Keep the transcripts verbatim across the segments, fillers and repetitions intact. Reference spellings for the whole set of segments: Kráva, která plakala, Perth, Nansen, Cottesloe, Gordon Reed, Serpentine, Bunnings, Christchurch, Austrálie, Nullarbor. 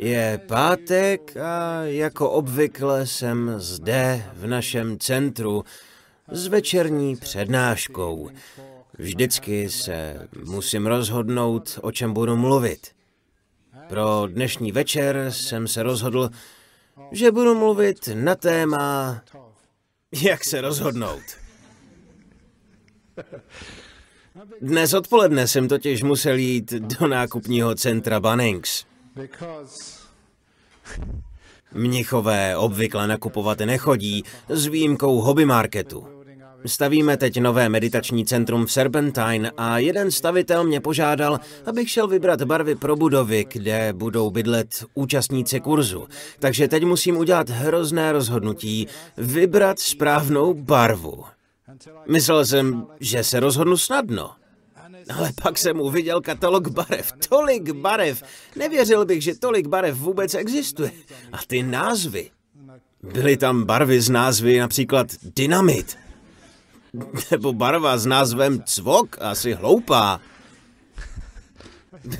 Je pátek a jako obvykle jsem zde v našem centru s večerní přednáškou. Vždycky se musím rozhodnout, o čem budu mluvit. Pro dnešní večer jsem se rozhodl, že budu mluvit na téma, jak se rozhodnout. Dnes odpoledne jsem totiž musel jít do nákupního centra Bunnings. Mnichové obvykle nakupovat nechodí, s výjimkou hobby marketu. Stavíme teď nové meditační centrum v Serpentine a jeden stavitel mě požádal, abych šel vybrat barvy pro budovy, kde budou bydlet účastníci kurzu. Takže teď musím udělat hrozné rozhodnutí, vybrat správnou barvu. Myslel jsem, že se rozhodnu snadno. Ale pak jsem uviděl katalog barev. Tolik barev! Nevěřil bych, že tolik barev vůbec existuje. A ty názvy. Byly tam barvy s názvy například dynamit. Nebo barva s názvem cvok, asi hloupá.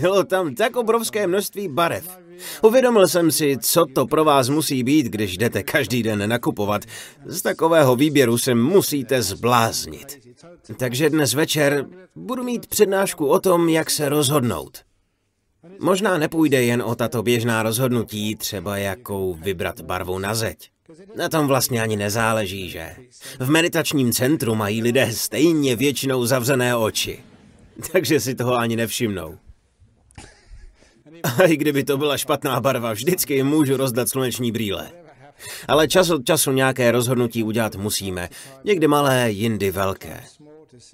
Bylo tam tak obrovské množství barev. Uvědomil jsem si, co to pro vás musí být, když jdete každý den nakupovat. Z takového výběru se musíte zbláznit. Takže dnes večer budu mít přednášku o tom, jak se rozhodnout. Možná nepůjde jen o tato běžná rozhodnutí, třeba jakou vybrat barvu na zeď. Na tom vlastně ani nezáleží, že? V meditačním centru mají lidé stejně většinou zavřené oči. Takže si toho ani nevšimnou. A i kdyby to byla špatná barva, vždycky jim můžu rozdat sluneční brýle. Ale čas od času nějaké rozhodnutí udělat musíme. Někdy malé, jindy velké.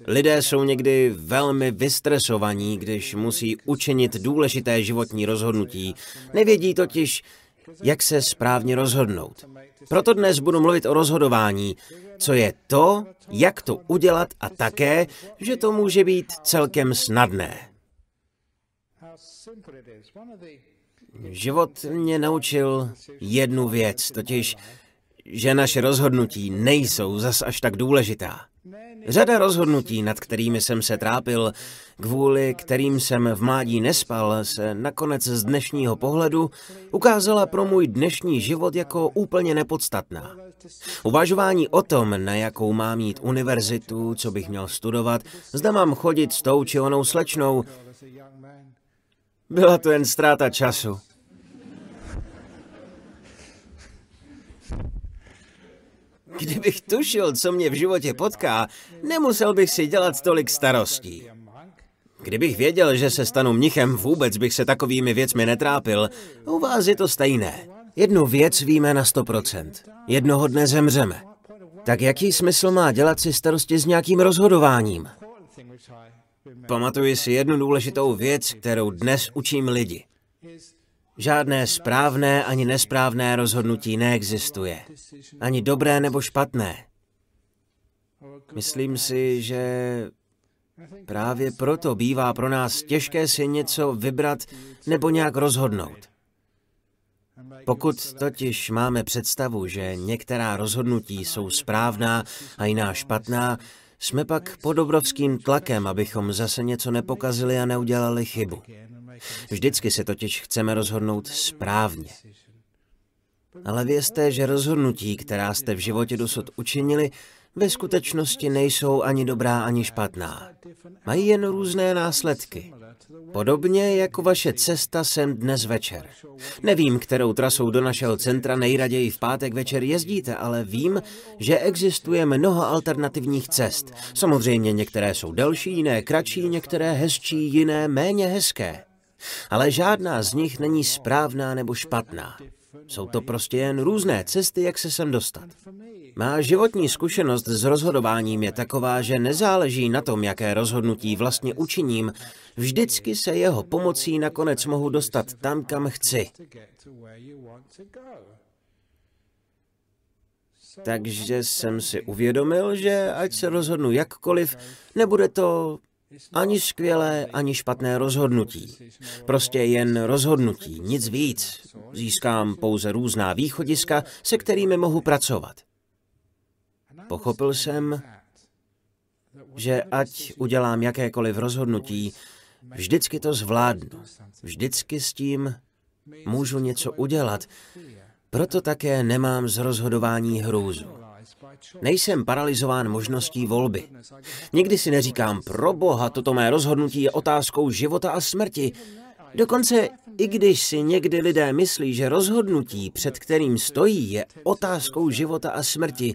Lidé jsou někdy velmi vystresovaní, když musí učinit důležité životní rozhodnutí. Nevědí totiž, jak se správně rozhodnout. Proto dnes budu mluvit o rozhodování, co je to, jak to udělat a také, že to může být celkem snadné. Život mě naučil jednu věc, totiž, že naše rozhodnutí nejsou zas až tak důležitá. Řada rozhodnutí, nad kterými jsem se trápil, kvůli kterým jsem v mládí nespal, se nakonec z dnešního pohledu ukázala pro můj dnešní život jako úplně nepodstatná. Uvažování o tom, na jakou mám jít univerzitu, co bych měl studovat, zda mám chodit s tou či onou slečnou, byla to jen ztráta času. Kdybych tušil, co mě v životě potká, nemusel bych si dělat tolik starostí. Kdybych věděl, že se stanu mnichem, vůbec bych se takovými věcmi netrápil. U vás je to stejné. Jednu věc víme na sto procent. Jednoho dne zemřeme. Tak jaký smysl má dělat si starosti s nějakým rozhodováním? Pamatuji si jednu důležitou věc, kterou dnes učím lidi. Žádné správné ani nesprávné rozhodnutí neexistuje. Ani dobré nebo špatné. Myslím si, že právě proto bývá pro nás těžké si něco vybrat nebo nějak rozhodnout. Pokud totiž máme představu, že některá rozhodnutí jsou správná a jiná špatná, jsme pak pod obrovským tlakem, abychom zase něco nepokazili a neudělali chybu. Vždycky se totiž chceme rozhodnout správně. Ale vězte, že rozhodnutí, která jste v životě dosud učinili, ve skutečnosti nejsou ani dobrá, ani špatná. Mají jen různé následky. Podobně jako vaše cesta sem dnes večer. Nevím, kterou trasou do našeho centra nejraději v pátek večer jezdíte, ale vím, že existuje mnoho alternativních cest. Samozřejmě některé jsou delší, jiné kratší, některé hezčí, jiné méně hezké. Ale žádná z nich není správná nebo špatná. Jsou to prostě jen různé cesty, jak se sem dostat. Má životní zkušenost s rozhodováním je taková, že nezáleží na tom, jaké rozhodnutí vlastně učiním, vždycky se jeho pomocí nakonec mohu dostat tam, kam chci. Takže jsem si uvědomil, že ať se rozhodnu jakkoliv, nebude to ani skvělé, ani špatné rozhodnutí. Prostě jen rozhodnutí, nic víc. Získám pouze různá východiska, se kterými mohu pracovat. Pochopil jsem, že ať udělám jakékoliv rozhodnutí, vždycky to zvládnu. Vždycky s tím můžu něco udělat, proto také nemám z rozhodování hrůzu. Nejsem paralyzován možností volby. Nikdy si neříkám, pro Boha, toto mé rozhodnutí je otázkou života a smrti. Dokonce, i když si někdy lidé myslí, že rozhodnutí, před kterým stojí, je otázkou života a smrti,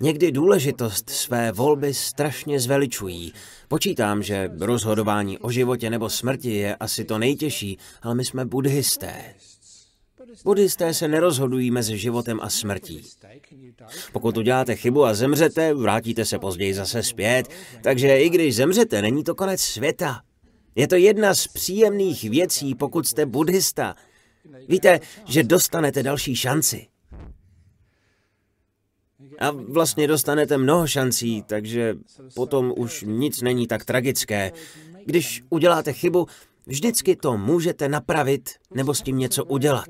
někdy důležitost své volby strašně zveličují. Počítám, že rozhodování o životě nebo smrti je asi to nejtěžší, ale my jsme buddhisté. Buddhisté se nerozhodují mezi životem a smrtí. Pokud uděláte chybu a zemřete, vrátíte se později zase zpět, takže i když zemřete, není to konec světa. Je to jedna z příjemných věcí, pokud jste buddhista. Víte, že dostanete další šanci. A vlastně dostanete mnoho šancí, takže potom už nic není tak tragické. Když uděláte chybu, vždycky to můžete napravit nebo s tím něco udělat.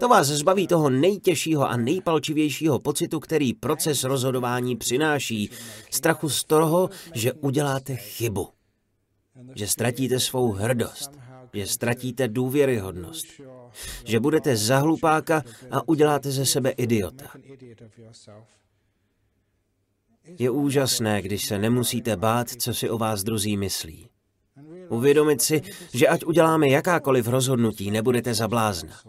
To vás zbaví toho nejtěžšího a nejpalčivějšího pocitu, který proces rozhodování přináší. Strachu z toho, že uděláte chybu. Že ztratíte svou hrdost, že ztratíte důvěryhodnost, že budete za hlupáka a uděláte ze sebe idiota. Je úžasné, když se nemusíte bát, co si o vás druzí myslí. Uvědomit si, že ať uděláme jakákoliv rozhodnutí, nebudete za blázna.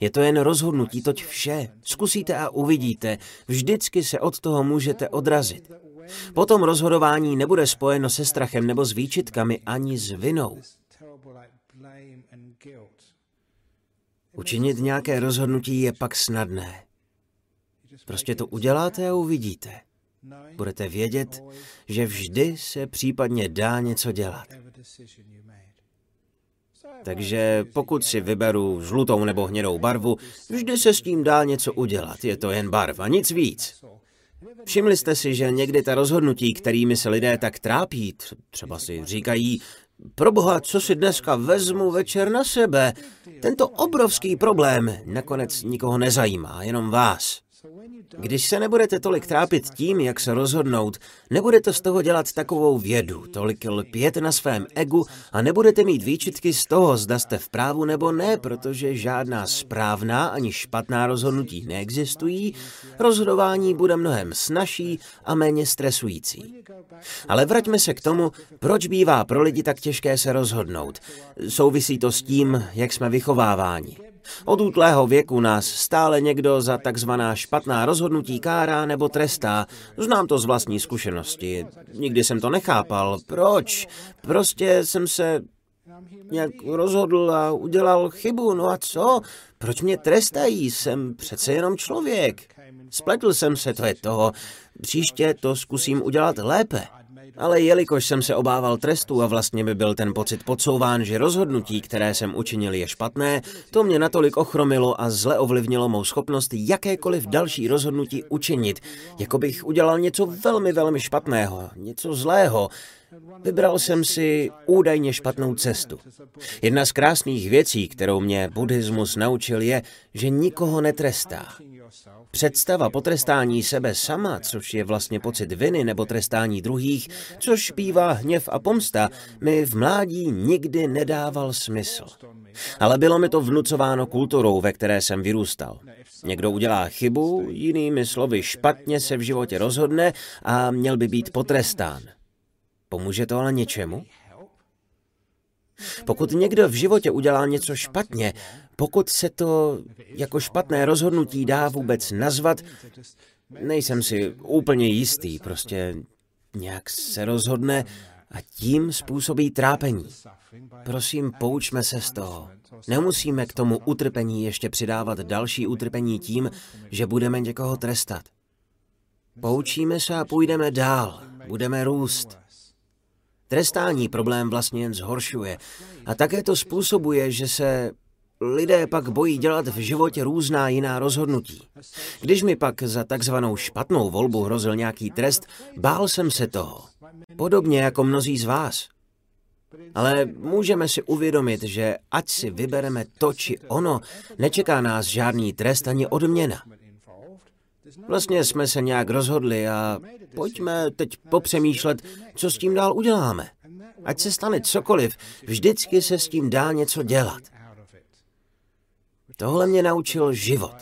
Je to jen rozhodnutí, toť vše. Zkusíte a uvidíte, vždycky se od toho můžete odrazit. Potom rozhodování nebude spojeno se strachem nebo s výčitkami ani s vinou. Učinit nějaké rozhodnutí je pak snadné. Prostě to uděláte a uvidíte. Budete vědět, že vždy se případně dá něco dělat. Takže pokud si vyberu žlutou nebo hnědou barvu, vždy se s tím dá něco udělat. Je to jen barva, nic víc. Všimli jste si, že někdy ta rozhodnutí, kterými se lidé tak trápí, třeba si říkají, proboha, co si dneska vezmu večer na sebe? Tento obrovský problém nakonec nikoho nezajímá, jenom vás. Když se nebudete tolik trápit tím, jak se rozhodnout, nebudete z toho dělat takovou vědu, tolik lpět na svém egu a nebudete mít výčitky z toho, zda jste v právu nebo ne, protože žádná správná ani špatná rozhodnutí neexistují, rozhodování bude mnohem snazší a méně stresující. Ale vraťme se k tomu, proč bývá pro lidi tak těžké se rozhodnout. Souvisí to s tím, jak jsme vychováváni. Od útlého věku nás stále někdo za takzvaná špatná rozhodnutí kárá nebo trestá. Znám to z vlastní zkušenosti. Nikdy jsem to nechápal. Proč? Prostě jsem se nějak rozhodl a udělal chybu. No a co? Proč mě trestají? Jsem přece jenom člověk. Spletl jsem se, to je toho. Příště to zkusím udělat lépe. Ale jelikož jsem se obával trestu a vlastně by byl ten pocit podsouván, že rozhodnutí, které jsem učinil, je špatné, to mě natolik ochromilo a zle ovlivnilo mou schopnost jakékoliv další rozhodnutí učinit. Jako bych udělal něco velmi, velmi špatného, něco zlého. Vybral jsem si údajně špatnou cestu. Jedna z krásných věcí, kterou mě buddhismus naučil, je, že nikoho netrestá. Představa potrestání sebe sama, což je vlastně pocit viny nebo trestání druhých, což bývá hněv a pomsta, mi v mládí nikdy nedával smysl. Ale bylo mi to vnucováno kulturou, ve které jsem vyrůstal. Někdo udělá chybu, jinými slovy špatně se v životě rozhodne a měl by být potrestán. Pomůže to ale něčemu? Pokud někdo v životě udělá něco špatně, pokud se to jako špatné rozhodnutí dá vůbec nazvat, nejsem si úplně jistý, prostě nějak se rozhodne a tím způsobí trápení. Prosím, poučme se z toho. Nemusíme k tomu utrpení ještě přidávat další utrpení tím, že budeme někoho trestat. Poučíme se a půjdeme dál, budeme růst. Trestání problém vlastně jen zhoršuje a také to způsobuje, že se lidé pak bojí dělat v životě různá jiná rozhodnutí. Když mi pak za takzvanou špatnou volbu hrozil nějaký trest, bál jsem se toho. Podobně jako mnozí z vás. Ale můžeme si uvědomit, že ať si vybereme to či ono, nečeká nás žádný trest ani odměna. Vlastně jsme se nějak rozhodli a pojďme teď popřemýšlet, co s tím dál uděláme. Ať se stane cokoliv, vždycky se s tím dá něco dělat. Tohle mě naučil život.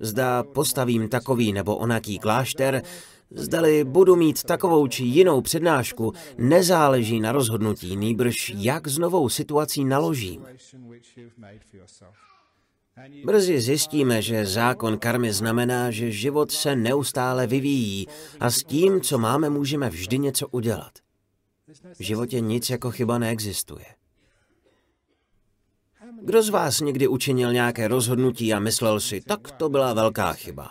Zda postavím takový nebo onaký klášter, zdali budu mít takovou či jinou přednášku, nezáleží na rozhodnutí, nýbrž jak s novou situací naložím. Brzy zjistíme, že zákon karmy znamená, že život se neustále vyvíjí a s tím, co máme, můžeme vždy něco udělat. V životě nic jako chyba neexistuje. Kdo z vás někdy učinil nějaké rozhodnutí a myslel si, tak to byla velká chyba?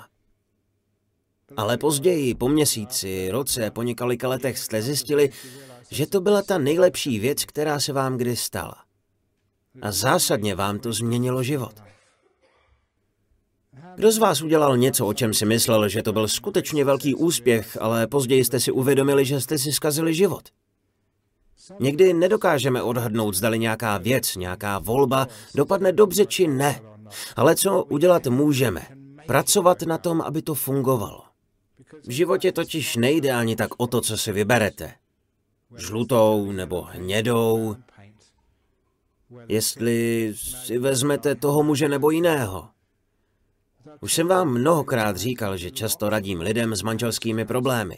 Ale později, po měsíci, roce, po několika letech jste zjistili, že to byla ta nejlepší věc, která se vám kdy stala. A zásadně vám to změnilo život. Kdo z vás udělal něco, o čem si myslel, že to byl skutečně velký úspěch, ale později jste si uvědomili, že jste si zkazili život? Někdy nedokážeme odhadnout, zdali nějaká věc, nějaká volba dopadne dobře či ne. Ale co udělat můžeme? Pracovat na tom, aby to fungovalo. V životě totiž nejde ani tak o to, co si vyberete. Žlutou nebo hnědou. Jestli si vezmete toho muže nebo jiného. Už jsem vám mnohokrát říkal, že často radím lidem s manželskými problémy.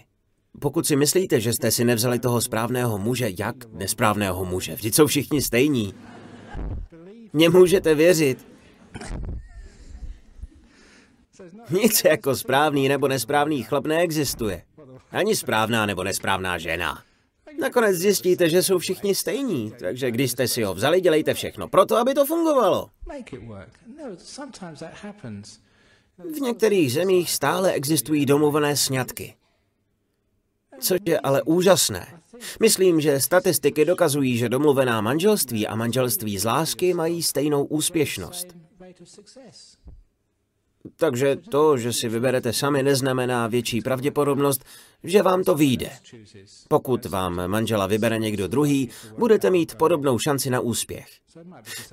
Pokud si myslíte, že jste si nevzali toho správného muže, jak nesprávného muže? Vždyť jsou všichni stejní. Nemůžete věřit. Nic jako správný nebo nesprávný chlap neexistuje. Ani správná nebo nesprávná žena. Nakonec zjistíte, že jsou všichni stejní, takže když jste si ho vzali, dělejte všechno proto, aby to fungovalo. V některých zemích stále existují domluvené sňatky. Což je ale úžasné. Myslím, že statistiky dokazují, že domluvená manželství a manželství z lásky mají stejnou úspěšnost. Takže to, že si vyberete sami, neznamená větší pravděpodobnost, že vám to vyjde. Pokud vám manžela vybere někdo druhý, budete mít podobnou šanci na úspěch.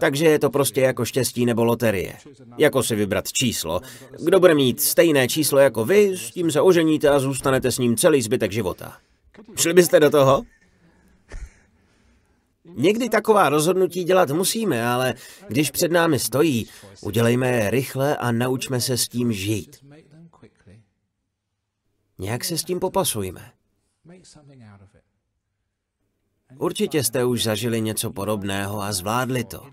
Takže je to prostě jako štěstí nebo loterie. Jako si vybrat číslo. Kdo bude mít stejné číslo jako vy, s tím se oženíte a zůstanete s ním celý zbytek života. Šli byste do toho? Někdy taková rozhodnutí dělat musíme, ale když před námi stojí, udělejme je rychle a naučme se s tím žít. Nějak se s tím popasujme. Určitě jste už zažili něco podobného a zvládli to.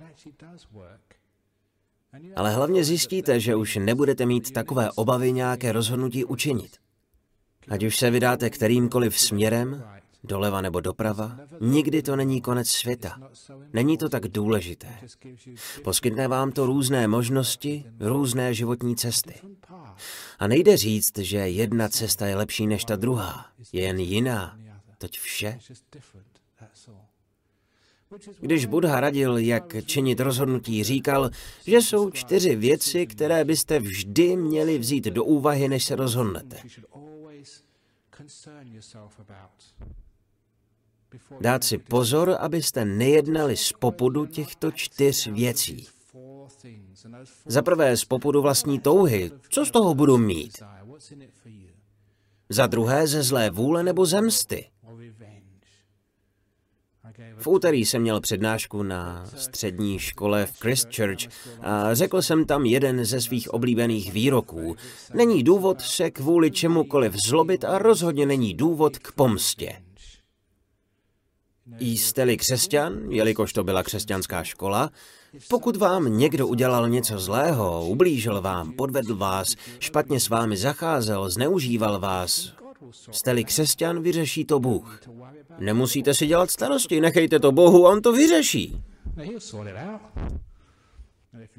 Ale hlavně zjistíte, že už nebudete mít takové obavy nějaké rozhodnutí učinit. Ať už se vydáte kterýmkoliv směrem, doleva nebo doprava, nikdy to není konec světa. Není to tak důležité. Poskytne vám to různé možnosti, různé životní cesty. A nejde říct, že jedna cesta je lepší než ta druhá. Je jen jiná. Toť vše. Když Buddha radil, jak činit rozhodnutí, říkal, že jsou čtyři věci, které byste vždy měli vzít do úvahy, než se rozhodnete. Dát si pozor, abyste nejednali z popudu těchto čtyř věcí. Za prvé z popudu vlastní touhy, co z toho budu mít. Za druhé ze zlé vůle nebo ze msty. V úterý jsem měl přednášku na střední škole v Christchurch a řekl jsem tam jeden ze svých oblíbených výroků. Není důvod se kvůli čemukoliv zlobit a rozhodně není důvod k pomstě. Jste-li křesťan, jelikož to byla křesťanská škola, pokud vám někdo udělal něco zlého, ublížil vám, podvedl vás, špatně s vámi zacházel, zneužíval vás, jste-li křesťan, vyřeší to Bůh. Nemusíte si dělat starosti, nechejte to Bohu, on to vyřeší.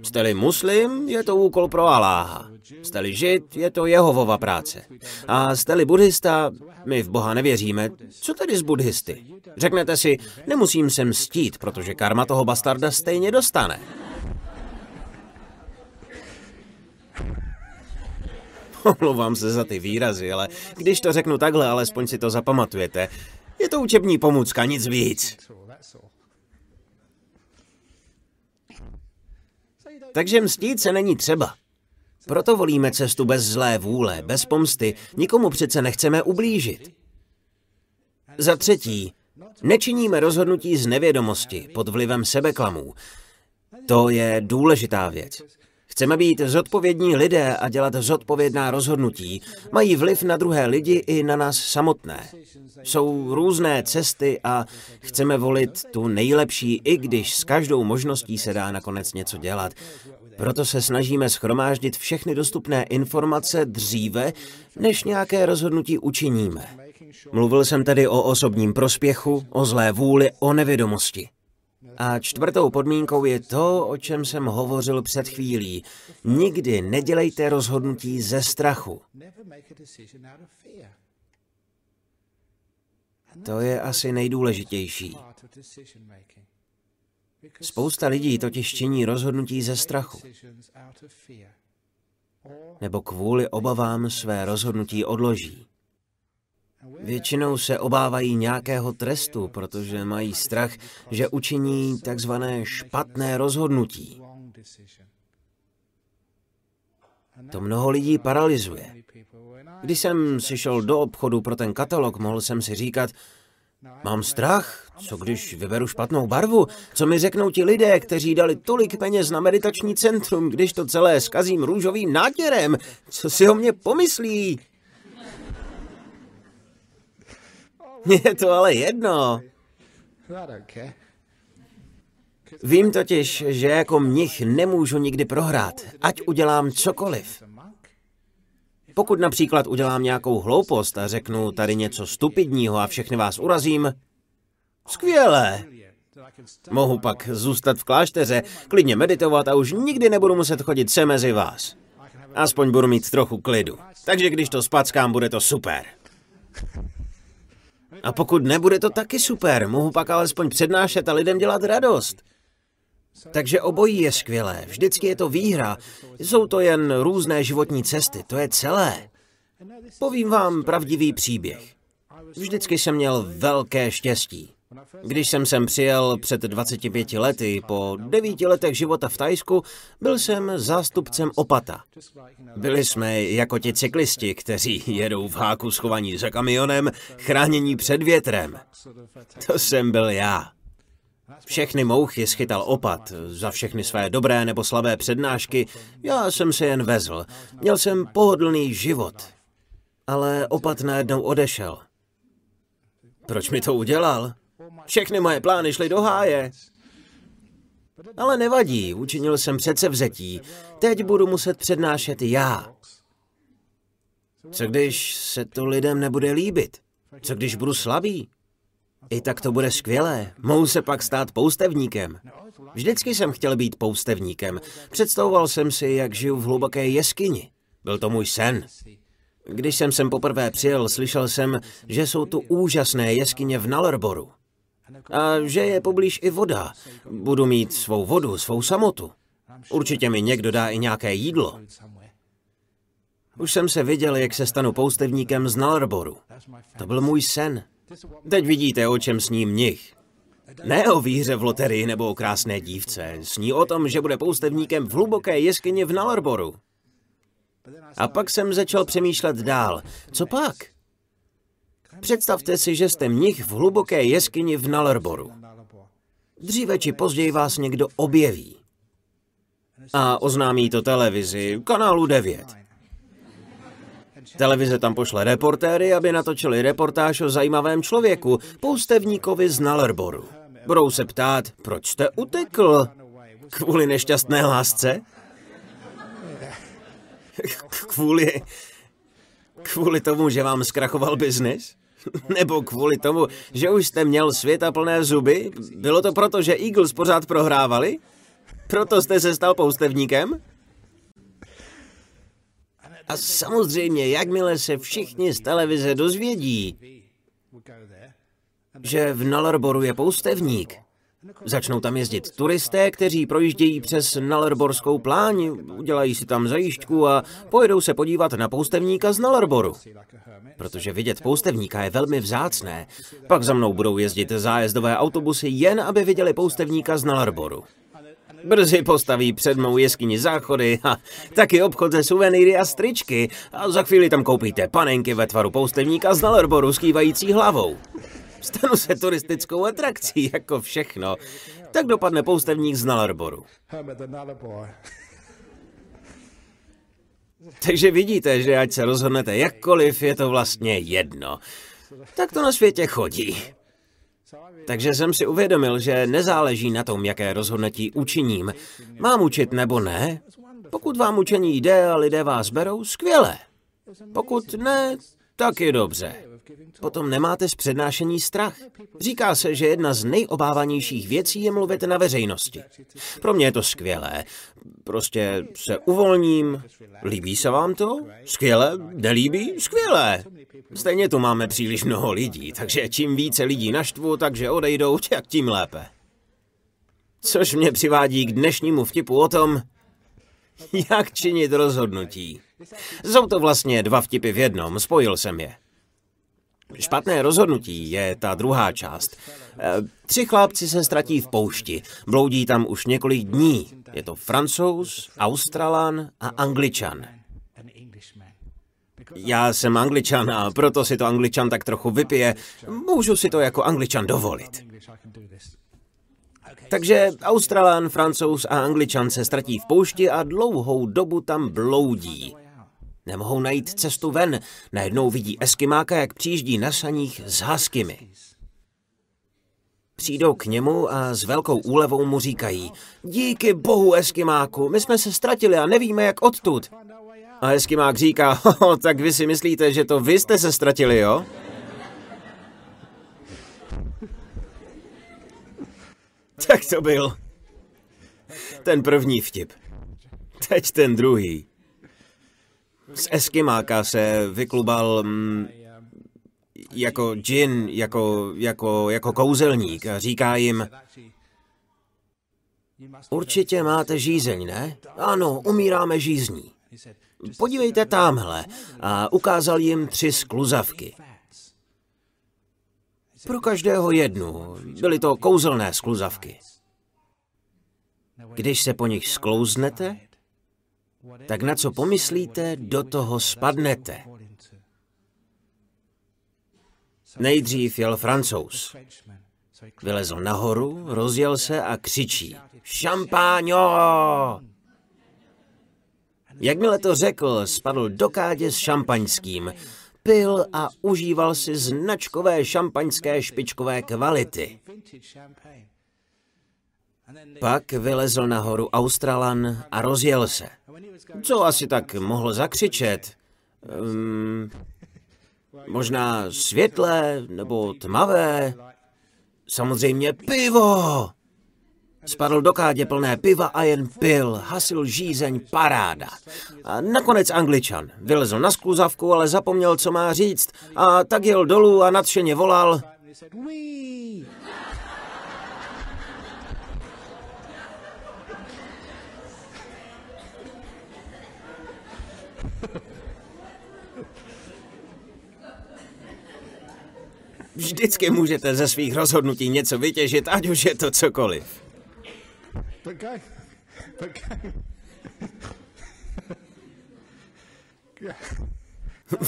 Jste-li muslim, je to úkol pro Aláha. Jste-li žid, je to Jehovova práce. A jste-li buddhista, my v Boha nevěříme, co tedy z buddhisty? Řeknete si, nemusím se mstít, protože karma toho bastarda stejně dostane. Omlouvám se za ty výrazy, ale když to řeknu takhle, alespoň si to zapamatujete. Je to učební pomůcka, nic víc. Takže mstít se není třeba. Proto volíme cestu bez zlé vůle, bez pomsty, nikomu přece nechceme ublížit. Za třetí, nečiníme rozhodnutí z nevědomosti, pod vlivem sebeklamů. To je důležitá věc. Chceme být zodpovědní lidé a dělat zodpovědná rozhodnutí. Mají vliv na druhé lidi i na nás samotné. Jsou různé cesty a chceme volit tu nejlepší, i když s každou možností se dá nakonec něco dělat. Proto se snažíme shromáždit všechny dostupné informace dříve, než nějaké rozhodnutí učiníme. Mluvil jsem tedy o osobním prospěchu, o zlé vůli, o nevědomosti. A čtvrtou podmínkou je to, o čem jsem hovořil před chvílí. Nikdy nedělejte rozhodnutí ze strachu. To je asi nejdůležitější. Spousta lidí totiž činí rozhodnutí ze strachu. Nebo kvůli obavám své rozhodnutí odloží. Většinou se obávají nějakého trestu, protože mají strach, že učiní takzvané špatné rozhodnutí. To mnoho lidí paralyzuje. Když jsem si šel do obchodu pro ten katalog, mohl jsem si říkat, mám strach, co když vyberu špatnou barvu, co mi řeknou ti lidé, kteří dali tolik peněz na meditační centrum, když to celé zkazím růžovým nátěrem, co si o mě pomyslí? Je to ale jedno. Vím totiž, že jako mnich nemůžu nikdy prohrát, ať udělám cokoliv. Pokud například udělám nějakou hloupost a řeknu tady něco stupidního a všechny vás urazím, skvělé. Mohu pak zůstat v klášteře, klidně meditovat a už nikdy nebudu muset chodit sem mezi vás. Aspoň budu mít trochu klidu. Takže když to spackám, bude to super. A pokud nebude to taky super, mohu pak alespoň přednášet a lidem dělat radost. Takže obojí je skvělé, vždycky je to výhra, jsou to jen různé životní cesty, to je celé. Povím vám pravdivý příběh. Vždycky jsem měl velké štěstí. Když jsem sem přijel před dvaceti pěti lety, po devíti letech života v Thajsku, byl jsem zástupcem opata. Byli jsme jako ti cyklisti, kteří jedou v háku schovaní za kamionem, chránění před větrem. To jsem byl já. Všechny mouchy schytal opat, za všechny své dobré nebo slabé přednášky, já jsem se jen vezl. Měl jsem pohodlný život, ale opat najednou odešel. Proč mi to udělal? Všechny moje plány šly do háje. Ale nevadí, učinil jsem předsevzetí. Teď budu muset přednášet já. Co když se to lidem nebude líbit? Co když budu slabý? I tak to bude skvělé. Mohu se pak stát poustevníkem. Vždycky jsem chtěl být poustevníkem. Představoval jsem si, jak žiju v hluboké jeskyni. Byl to můj sen. Když jsem sem poprvé přijel, slyšel jsem, že jsou tu úžasné jeskyně v Nullarburu. A že je poblíž i voda. Budu mít svou vodu, svou samotu. Určitě mi někdo dá i nějaké jídlo. Už jsem se viděl, jak se stanu poustevníkem z Nullarburu. To byl můj sen. Teď vidíte, o čem sní mnich. Ne o výhře v loterii nebo o krásné dívce. Sní o tom, že bude poustevníkem v hluboké jeskyni v Nullarburu. A pak jsem začal přemýšlet dál. Co pak? Představte si, že jste mnich v hluboké jeskyni v Nullarburu. Dříve či později vás někdo objeví. A oznámí to televizi, kanálu devět. Televize tam pošle reportéry, aby natočili reportáž o zajímavém člověku, poustevníkovi z Nullarburu. Budou se ptát, proč jste utekl? Kvůli nešťastné lásce? Kvůli... Kvůli tomu, že vám zkrachoval biznis? Nebo kvůli tomu, že už jste měl světa plné zuby? Bylo to proto, že Eagles pořád prohrávali? Proto jste se stal poustevníkem? A samozřejmě, jakmile se všichni z televize dozvědí, že v Nullarburu je poustevník, začnou tam jezdit turisté, kteří projíždějí přes Nullarbourskou pláň, udělají si tam zajížďku a pojedou se podívat na poustevníka z Nullarburu. Protože vidět poustevníka je velmi vzácné. Pak za mnou budou jezdit zájezdové autobusy jen, aby viděli poustevníka z Nullarburu. Brzy postaví před mou jeskyni záchody a taky obchod se suvenýry a stričky a za chvíli tam koupíte panenky ve tvaru poustevníka z Nullarburu s kývající hlavou. Stanu se turistickou atrakcí, jako všechno. tak dopadne poustevník z Nullarbor. Takže vidíte, že ať se rozhodnete jakkoliv, je to vlastně jedno. Tak to na světě chodí. Takže jsem si uvědomil, že nezáleží na tom, jaké rozhodnutí učiním. Mám učit nebo ne? Pokud vám učení jde a lidé vás berou, skvěle. Pokud ne, taky dobře. Potom nemáte z přednášení strach. Říká se, že jedna z nejobávanějších věcí je mluvit na veřejnosti. Pro mě je to skvělé. Prostě se uvolním. Líbí se vám to? Skvěle? Nelíbí? Skvělé. Stejně tu máme příliš mnoho lidí, takže čím více lidí naštvu, takže odejdou, tak tím lépe. Což mě přivádí k dnešnímu vtipu o tom, jak činit rozhodnutí. Jsou to vlastně dva vtipy v jednom, spojil jsem je. Špatné rozhodnutí je ta druhá část. Tři chlapci se ztratí v poušti, bloudí tam už několik dní. Je to Francouz, Australan a Angličan. Já jsem Angličan a proto si to Angličan tak trochu vypije. Můžu si to jako Angličan dovolit. Takže Australan, Francouz a Angličan se ztratí v poušti a dlouhou dobu tam bloudí. Nemohou najít cestu ven, najednou vidí Eskimáka, jak přijíždí na saních s huskymi. Přijdou k němu a s velkou úlevou mu říkají: díky bohu, Eskimáku, my jsme se ztratili a nevíme, jak odtud. A Eskimák říká: ho, tak vy si myslíte, že to vy jste se ztratili, jo? Tak to byl ten první vtip. Teď ten druhý. Z Eskimáka se vyklubal mm, jako džin, jako, jako, jako kouzelník a říká jim: určitě máte žízeň, ne? Ano, umíráme žízní. Podívejte tamhle. A ukázal jim tři skluzavky. Pro každého jednu. Byly to kouzelné skluzavky. Když se po nich sklouznete, tak na co pomyslíte, do toho spadnete. Nejdřív jel Francouz. Vylezl nahoru, rozjel se a křičí: šampáňo! Jakmile to řekl, spadl do kádě s šampaňským. Pil a užíval si značkové šampaňské špičkové kvality. Pak vylezl nahoru Australan a rozjel se. Co asi tak mohl zakřičet? Um, možná světlé nebo tmavé. Samozřejmě pivo! Spadl do kádě plné piva a jen pil, hasil žízeň, paráda. A nakonec Angličan. Vylezl na skluzavku, ale zapomněl, co má říct. A tak jel dolů a nadšeně volal: vždycky můžete ze svých rozhodnutí něco vytěžit, ať už je to cokoliv.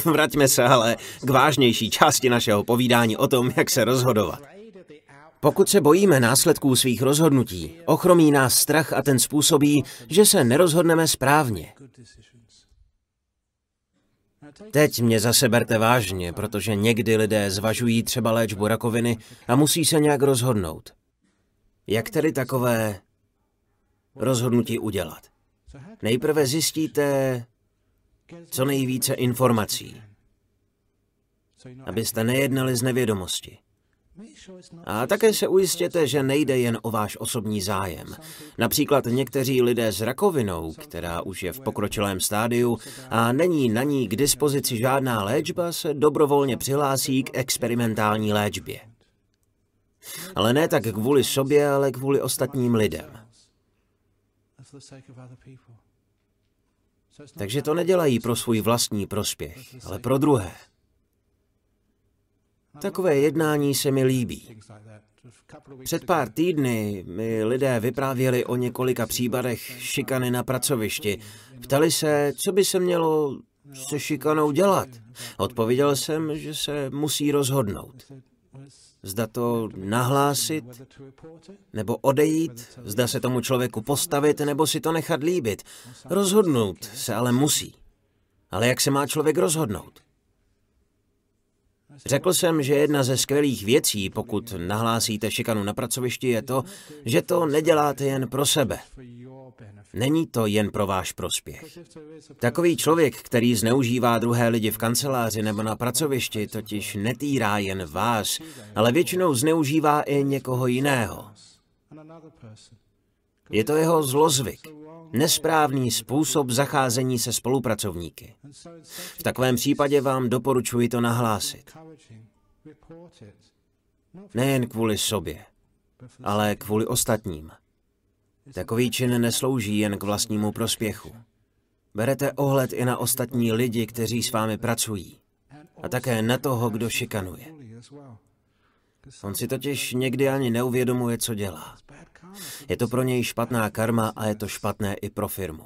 Vraťme se ale k vážnější části našeho povídání o tom, jak se rozhodovat. Pokud se bojíme následků svých rozhodnutí, ochromí nás strach a ten způsobí, že se nerozhodneme správně. Teď mě zase berte vážně, protože někdy lidé zvažují třeba léčbu rakoviny a musí se nějak rozhodnout. Jak tedy takové rozhodnutí udělat? Nejprve zjistíte co nejvíce informací, abyste nejednali z nevědomosti. A také se ujistěte, že nejde jen o váš osobní zájem. Například někteří lidé s rakovinou, která už je v pokročilém stádiu a není na ní k dispozici žádná léčba, se dobrovolně přihlásí k experimentální léčbě. Ale ne tak kvůli sobě, ale kvůli ostatním lidem. Takže to nedělají pro svůj vlastní prospěch, ale pro druhé. Takové jednání se mi líbí. Před pár týdny mi lidé vyprávěli o několika případech šikany na pracovišti. Ptali se, co by se mělo se šikanou dělat. Odpověděl jsem, že se musí rozhodnout. Zda to nahlásit, nebo odejít, zda se tomu člověku postavit, nebo si to nechat líbit. Rozhodnout se ale musí. Ale jak se má člověk rozhodnout? Řekl jsem, že jedna ze skvělých věcí, pokud nahlásíte šikanu na pracovišti, je to, že to neděláte jen pro sebe. Není to jen pro váš prospěch. Takový člověk, který zneužívá druhé lidi v kanceláři nebo na pracovišti, totiž netýrá jen vás, ale většinou zneužívá i někoho jiného. Je to jeho zlozvyk, nesprávný způsob zacházení se spolupracovníky. V takovém případě vám doporučuji to nahlásit. Nejen kvůli sobě, ale kvůli ostatním. Takový čin neslouží jen k vlastnímu prospěchu. Berete ohled i na ostatní lidi, kteří s vámi pracují. A také na toho, kdo šikanuje. On si totiž někdy ani neuvědomuje, co dělá. Je to pro něj špatná karma a je to špatné i pro firmu.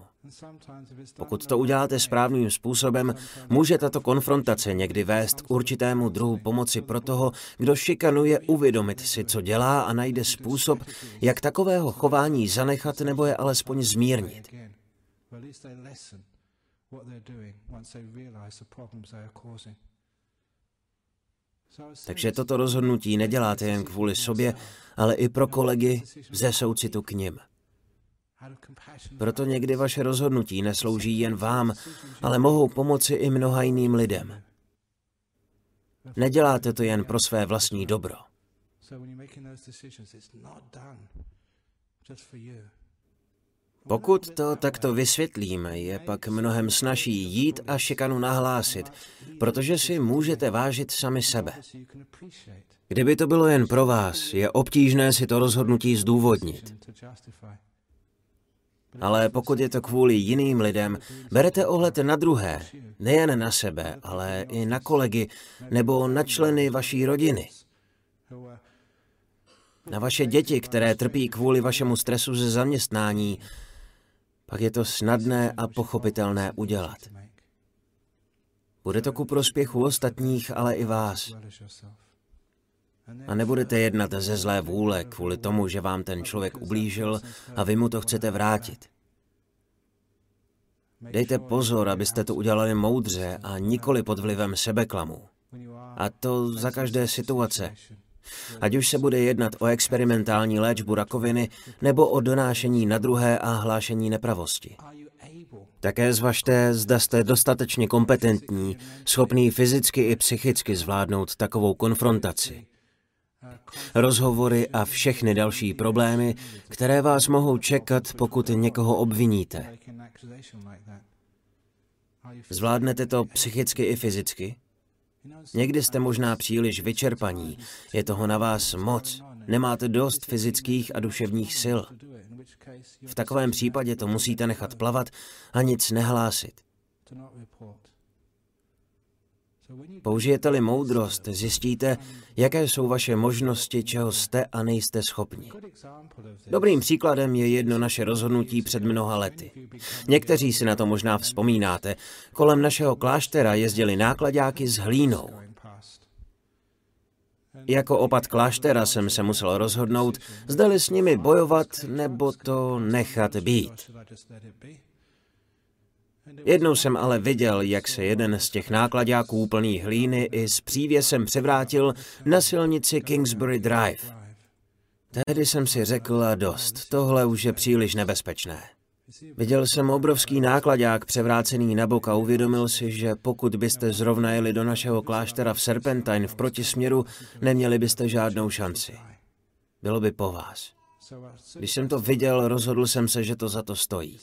Pokud to uděláte správným způsobem, může tato konfrontace někdy vést k určitému druhu pomoci pro toho, kdo šikanuje, uvědomit si, co dělá a najde způsob, jak takového chování zanechat nebo je alespoň zmírnit. Takže toto rozhodnutí neděláte jen kvůli sobě, ale i pro kolegy ze soucitu k nim. Proto někdy vaše rozhodnutí neslouží jen vám, ale mohou pomoci i mnoha jiným lidem. Neděláte to jen pro své vlastní dobro. Pokud to takto vysvětlíme, je pak mnohem snazší jít a šikanu nahlásit, protože si můžete vážit sami sebe. Kdyby to bylo jen pro vás, je obtížné si to rozhodnutí zdůvodnit. Ale pokud je to kvůli jiným lidem, berete ohled na druhé, nejen na sebe, ale i na kolegy nebo na členy vaší rodiny. Na vaše děti, které trpí kvůli vašemu stresu ze zaměstnání, pak je to snadné a pochopitelné udělat. Bude to ku prospěchu ostatních, ale i vás. A nebudete jednat ze zlé vůle kvůli tomu, že vám ten člověk ublížil a vy mu to chcete vrátit. Dejte pozor, abyste to udělali moudře a nikoli pod vlivem sebeklamů. A to za každé situace. Ať už se bude jednat o experimentální léčbu rakoviny nebo o donášení na druhé a hlášení nepravosti. Také zvažte, zda jste dostatečně kompetentní, schopný fyzicky i psychicky zvládnout takovou konfrontaci. Rozhovory a všechny další problémy, které vás mohou čekat, pokud někoho obviníte. Zvládnete to psychicky i fyzicky? Někdy jste možná příliš vyčerpaní, je toho na vás moc, nemáte dost fyzických a duševních sil. V takovém případě to musíte nechat plavat a nic nehlásit. Použijete-li moudrost, zjistíte, jaké jsou vaše možnosti, čeho jste a nejste schopni. Dobrým příkladem je jedno naše rozhodnutí před mnoha lety. Někteří si na to možná vzpomínáte. Kolem našeho kláštera jezdili nákladáky s hlínou. Jako opat kláštera jsem se musel rozhodnout, zdali s nimi bojovat nebo to nechat být. Jednou jsem ale viděl, jak se jeden z těch nákladáků plný hlíny i s přívěsem převrátil na silnici Kingsbury Drive. Tehdy jsem si řekl a dost, tohle už je příliš nebezpečné. Viděl jsem obrovský nákladák převrácený na bok a uvědomil si, že pokud byste zrovna jeli do našeho kláštera v Serpentine v protisměru, neměli byste žádnou šanci. Bylo by po vás. Když jsem to viděl, rozhodl jsem se, že to za to stojí.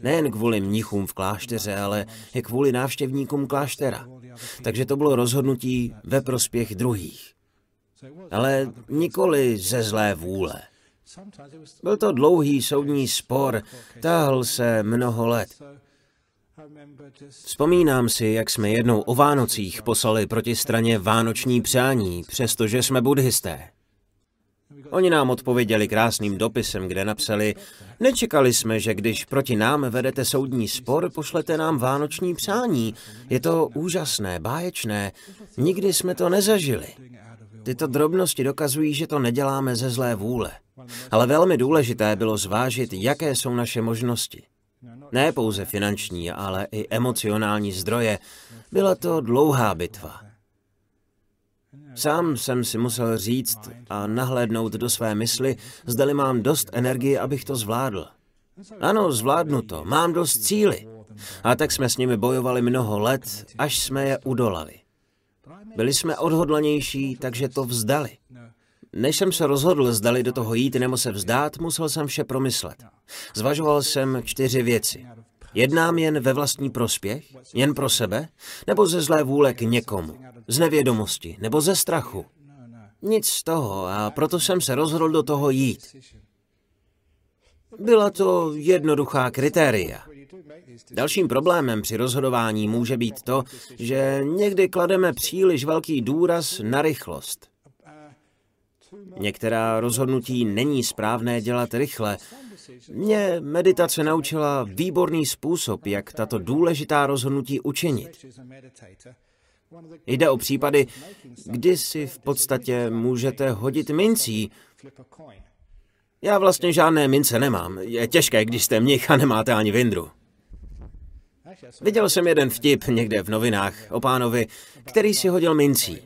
Nejen kvůli mnichům v klášteře, ale i kvůli návštěvníkům kláštera. Takže to bylo rozhodnutí ve prospěch druhých. Ale nikoli ze zlé vůle. Byl to dlouhý soudní spor, táhl se mnoho let. Vzpomínám si, jak jsme jednou o Vánocích poslali proti straně vánoční přání, přestože jsme buddhisté. Oni nám odpověděli krásným dopisem, kde napsali: nečekali jsme, že když proti nám vedete soudní spor, pošlete nám vánoční přání. Je to úžasné, báječné, nikdy jsme to nezažili. Tyto drobnosti dokazují, že to neděláme ze zlé vůle. Ale velmi důležité bylo zvážit, jaké jsou naše možnosti. Ne pouze finanční, ale i emocionální zdroje. Byla to dlouhá bitva. Sám jsem si musel říct a nahlédnout do své mysli, zdali mám dost energie, abych to zvládl. Ano, zvládnu to, mám dost cíly. A tak jsme s nimi bojovali mnoho let, až jsme je udolali. Byli jsme odhodlanější, takže to vzdali. Než jsem se rozhodl, zdali do toho jít nebo se vzdát, musel jsem vše promyslet. Zvažoval jsem čtyři věci. Jednám jen ve vlastní prospěch? Jen pro sebe? Nebo ze zlé vůle k někomu? Z nevědomosti? Nebo ze strachu? Nic z toho, a proto jsem se rozhodl do toho jít. Byla to jednoduchá kritéria. Dalším problémem při rozhodování může být to, že někdy klademe příliš velký důraz na rychlost. Některá rozhodnutí není správné dělat rychle. Mě meditace naučila výborný způsob, jak tato důležitá rozhodnutí učinit. Jde o případy, kdy si v podstatě můžete hodit mincí. Já vlastně žádné mince nemám. Je těžké, když jste mnich a nemáte ani vindru. Viděl jsem jeden vtip někde v novinách o pánovi, který si hodil mincí.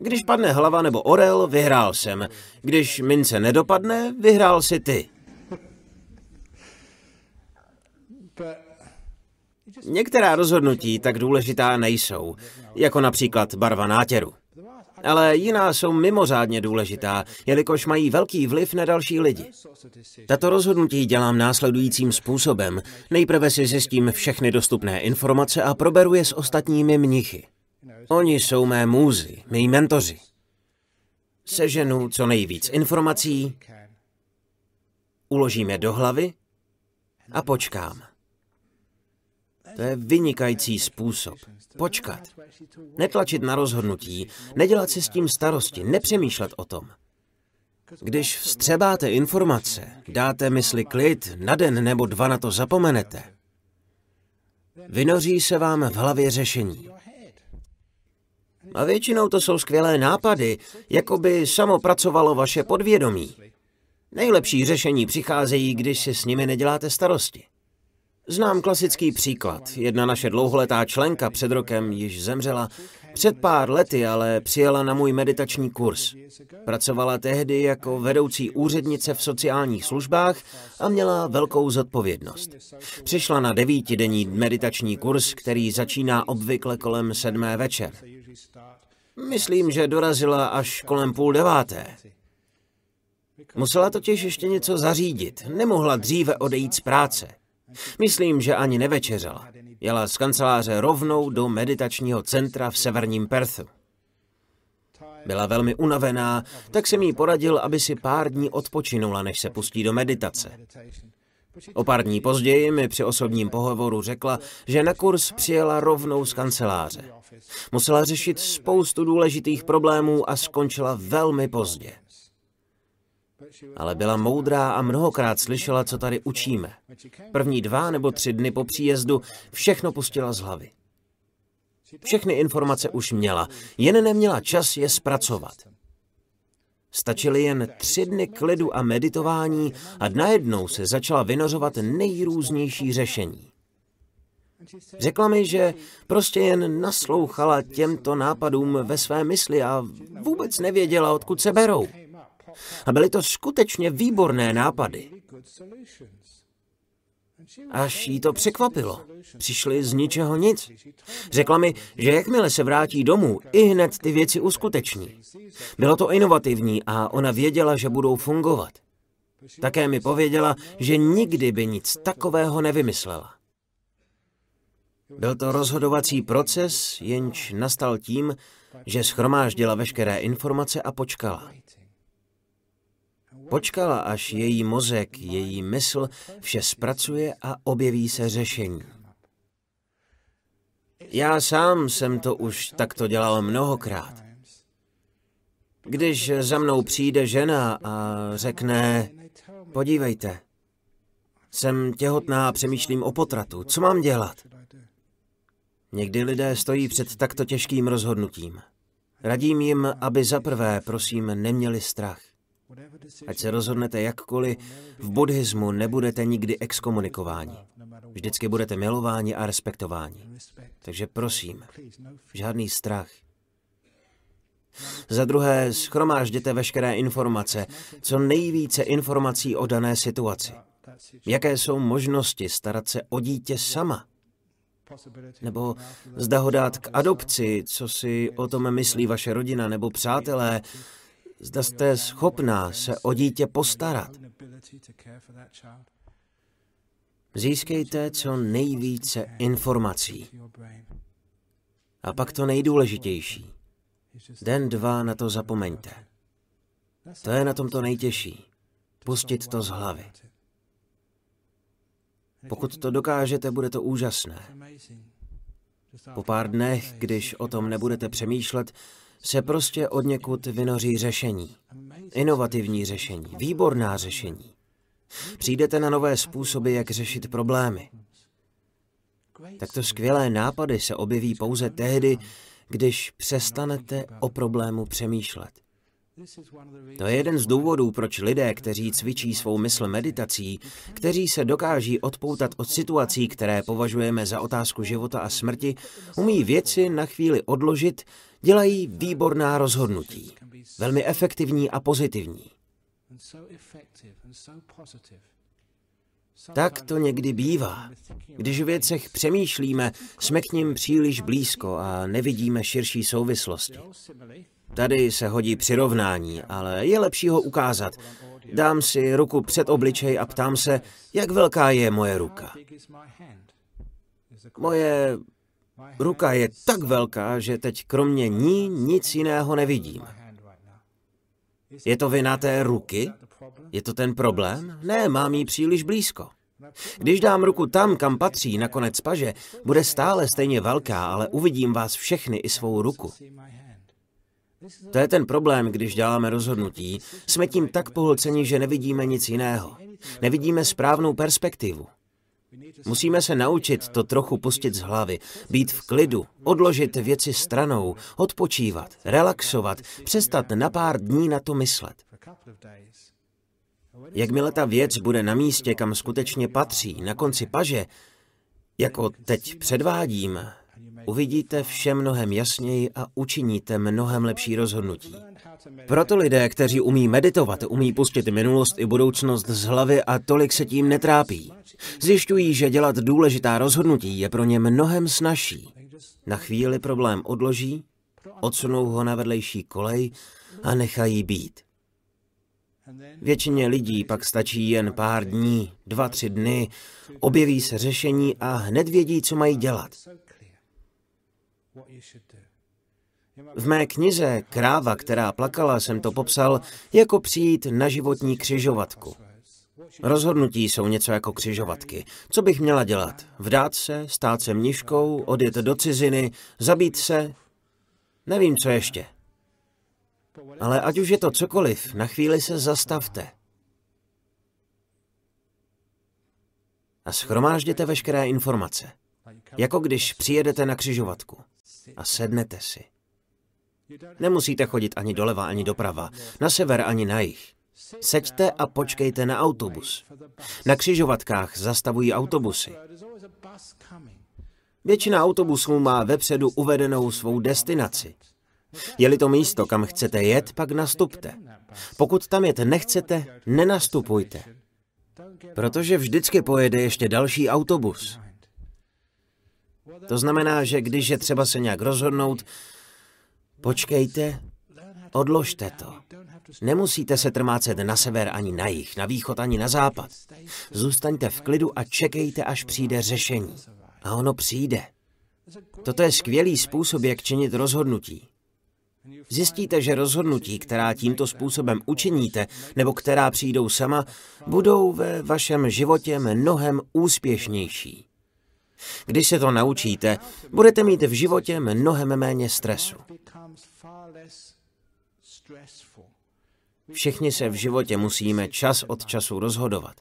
Když padne hlava nebo orel, vyhrál jsem. Když mince nedopadne, vyhrál si ty. Některá rozhodnutí tak důležitá nejsou, jako například barva nátěru. Ale jiná jsou mimořádně důležitá, jelikož mají velký vliv na další lidi. Tato rozhodnutí dělám následujícím způsobem. Nejprve si zjistím všechny dostupné informace a proberu je s ostatními mnichy. Oni jsou mé můzy, mý mentoři. Seženu co nejvíc informací, uložím je do hlavy a počkám. To je vynikající způsob. Počkat. Netlačit na rozhodnutí, nedělat si s tím starosti, nepřemýšlet o tom. Když vstřebáte informace, dáte mysli klid, na den nebo dva na to zapomenete. Vynoří se vám v hlavě řešení. A většinou to jsou skvělé nápady, jako by samo pracovalo vaše podvědomí. Nejlepší řešení přicházejí, když si s nimi neděláte starosti. Znám klasický příklad. Jedna naše dlouholetá členka před rokem již zemřela, před pár lety ale přijela na můj meditační kurz. Pracovala tehdy jako vedoucí úřednice v sociálních službách a měla velkou zodpovědnost. Přišla na devítidenní meditační kurz, který začíná obvykle kolem sedmé večer. Myslím, že dorazila až kolem půl deváté. Musela totiž ještě něco zařídit, nemohla dříve odejít z práce. Myslím, že ani nevečeřela. Jela z kanceláře rovnou do meditačního centra v severním Perthu. Byla velmi unavená, tak jsem jí poradil, aby si pár dní odpočinula, než se pustí do meditace. O pár dní později mi při osobním pohovoru řekla, že na kurz přijela rovnou z kanceláře. Musela řešit spoustu důležitých problémů a skončila velmi pozdě. Ale byla moudrá a mnohokrát slyšela, co tady učíme. První dva nebo tři dny po příjezdu všechno pustila z hlavy. Všechny informace už měla, jen neměla čas je zpracovat. Stačily jen tři dny klidu a meditování a najednou se začala vynořovat nejrůznější řešení. Řekla mi, že prostě jen naslouchala těmto nápadům ve své mysli a vůbec nevěděla, odkud se berou. A byly to skutečně výborné nápady. Až jí to překvapilo. Přišly z ničeho nic. Řekla mi, že jakmile se vrátí domů, i hned ty věci uskuteční. Bylo to inovativní a ona věděla, že budou fungovat. Také mi pověděla, že nikdy by nic takového nevymyslela. Byl to rozhodovací proces, jenž nastal tím, že shromáždila veškeré informace a počkala. Počkala, až její mozek, její mysl vše zpracuje a objeví se řešení. Já sám jsem to už takto dělal mnohokrát. Když za mnou přijde žena a řekne, podívejte, jsem těhotná a přemýšlím o potratu, co mám dělat? Někdy lidé stojí před takto těžkým rozhodnutím. Radím jim, aby zaprvé, prosím, neměli strach. Ať se rozhodnete jakkoliv, v buddhismu nebudete nikdy exkomunikováni. Vždycky budete milováni a respektováni. Takže prosím, žádný strach. Za druhé, shromážděte veškeré informace, co nejvíce informací o dané situaci. Jaké jsou možnosti starat se o dítě sama? Nebo zda ho dát k adopci, co si o tom myslí vaše rodina nebo přátelé, zda jste schopná se o dítě postarat. Získejte co nejvíce informací. A pak to nejdůležitější. Den dva na to zapomeňte. To je na tom to nejtěžší. Pustit to z hlavy. Pokud to dokážete, bude to úžasné. Po pár dnech, když o tom nebudete přemýšlet, se prostě odněkud vynoří řešení. Inovativní řešení, výborná řešení. Přijdete na nové způsoby, jak řešit problémy. Takto skvělé nápady se objeví pouze tehdy, když přestanete o problému přemýšlet. To je jeden z důvodů, proč lidé, kteří cvičí svou mysl meditací, kteří se dokáží odpoutat od situací, které považujeme za otázku života a smrti, umí věci na chvíli odložit, dělají výborná rozhodnutí, velmi efektivní a pozitivní. Tak to někdy bývá. Když o věcech přemýšlíme, jsme k nim příliš blízko a nevidíme širší souvislosti. Tady se hodí přirovnání, ale je lepší ho ukázat. Dám si ruku před obličej a ptám se, jak velká je moje ruka. Moje ruka je tak velká, že teď kromě ní nic jiného nevidím. Je to vina té ruky? Je to ten problém? Ne, mám ji příliš blízko. Když dám ruku tam, kam patří, na konec paže, bude stále stejně velká, ale uvidím vás všechny i svou ruku. To je ten problém, když děláme rozhodnutí. Jsme tím tak pohlceni, že nevidíme nic jiného. Nevidíme správnou perspektivu. Musíme se naučit to trochu pustit z hlavy, být v klidu, odložit věci stranou, odpočívat, relaxovat, přestat na pár dní na to myslet. Jakmile ta věc bude na místě, kam skutečně patří, na konci paže, jako teď předvádím, uvidíte vše mnohem jasněji a učiníte mnohem lepší rozhodnutí. Proto lidé, kteří umí meditovat, umí pustit minulost i budoucnost z hlavy a tolik se tím netrápí. Zjišťují, že dělat důležitá rozhodnutí je pro ně mnohem snazší. Na chvíli problém odloží, odsunou ho na vedlejší kolej a nechají být. Většině lidí pak stačí jen pár dní, dva, tři dny, objeví se řešení a hned vědí, co mají dělat. V mé knize Kráva, která plakala, jsem to popsal jako přijít na životní křižovatku. Rozhodnutí jsou něco jako křižovatky. Co bych měla dělat? Vdát se, stát se mniškou, odjet do ciziny, zabít se? Nevím, co ještě. Ale ať už je to cokoliv, na chvíli se zastavte. A shromážděte veškeré informace. Jako když přijedete na křižovatku a sednete si. Nemusíte chodit ani doleva, ani doprava, na sever, ani na jih. Seďte a počkejte na autobus. Na křižovatkách zastavují autobusy. Většina autobusů má vepředu uvedenou svou destinaci. Je-li to místo, kam chcete jet, pak nastupte. Pokud tam jet nechcete, nenastupujte. Protože vždycky pojede ještě další autobus. To znamená, že když je třeba se nějak rozhodnout, počkejte, odložte to. Nemusíte se trmácet na sever ani na jih, na východ ani na západ. Zůstaňte v klidu a čekejte, až přijde řešení. A ono přijde. Toto je skvělý způsob, jak činit rozhodnutí. Zjistíte, že rozhodnutí, která tímto způsobem učiníte, nebo která přijdou sama, budou ve vašem životě mnohem úspěšnější. Když se to naučíte, budete mít v životě mnohem méně stresu. Všichni se v životě musíme čas od času rozhodovat.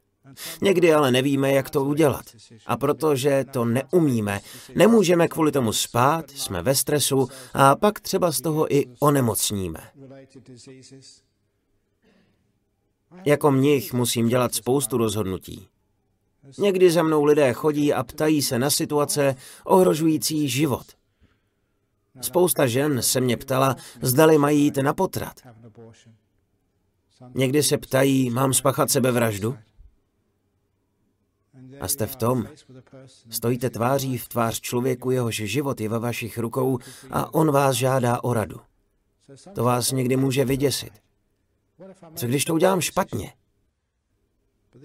Někdy ale nevíme, jak to udělat. A protože to neumíme, nemůžeme kvůli tomu spát, jsme ve stresu a pak třeba z toho i onemocníme. Jako mnich musím dělat spoustu rozhodnutí. Někdy za mnou lidé chodí a ptají se na situace ohrožující život. Spousta žen se mě ptala, zdali mají jít na potrat. Někdy se ptají, mám spáchat sebevraždu? A jste v tom. Stojíte tváří v tvář člověku, jehož život je ve vašich rukou a on vás žádá o radu. To vás někdy může vyděsit. Co když to udělám špatně?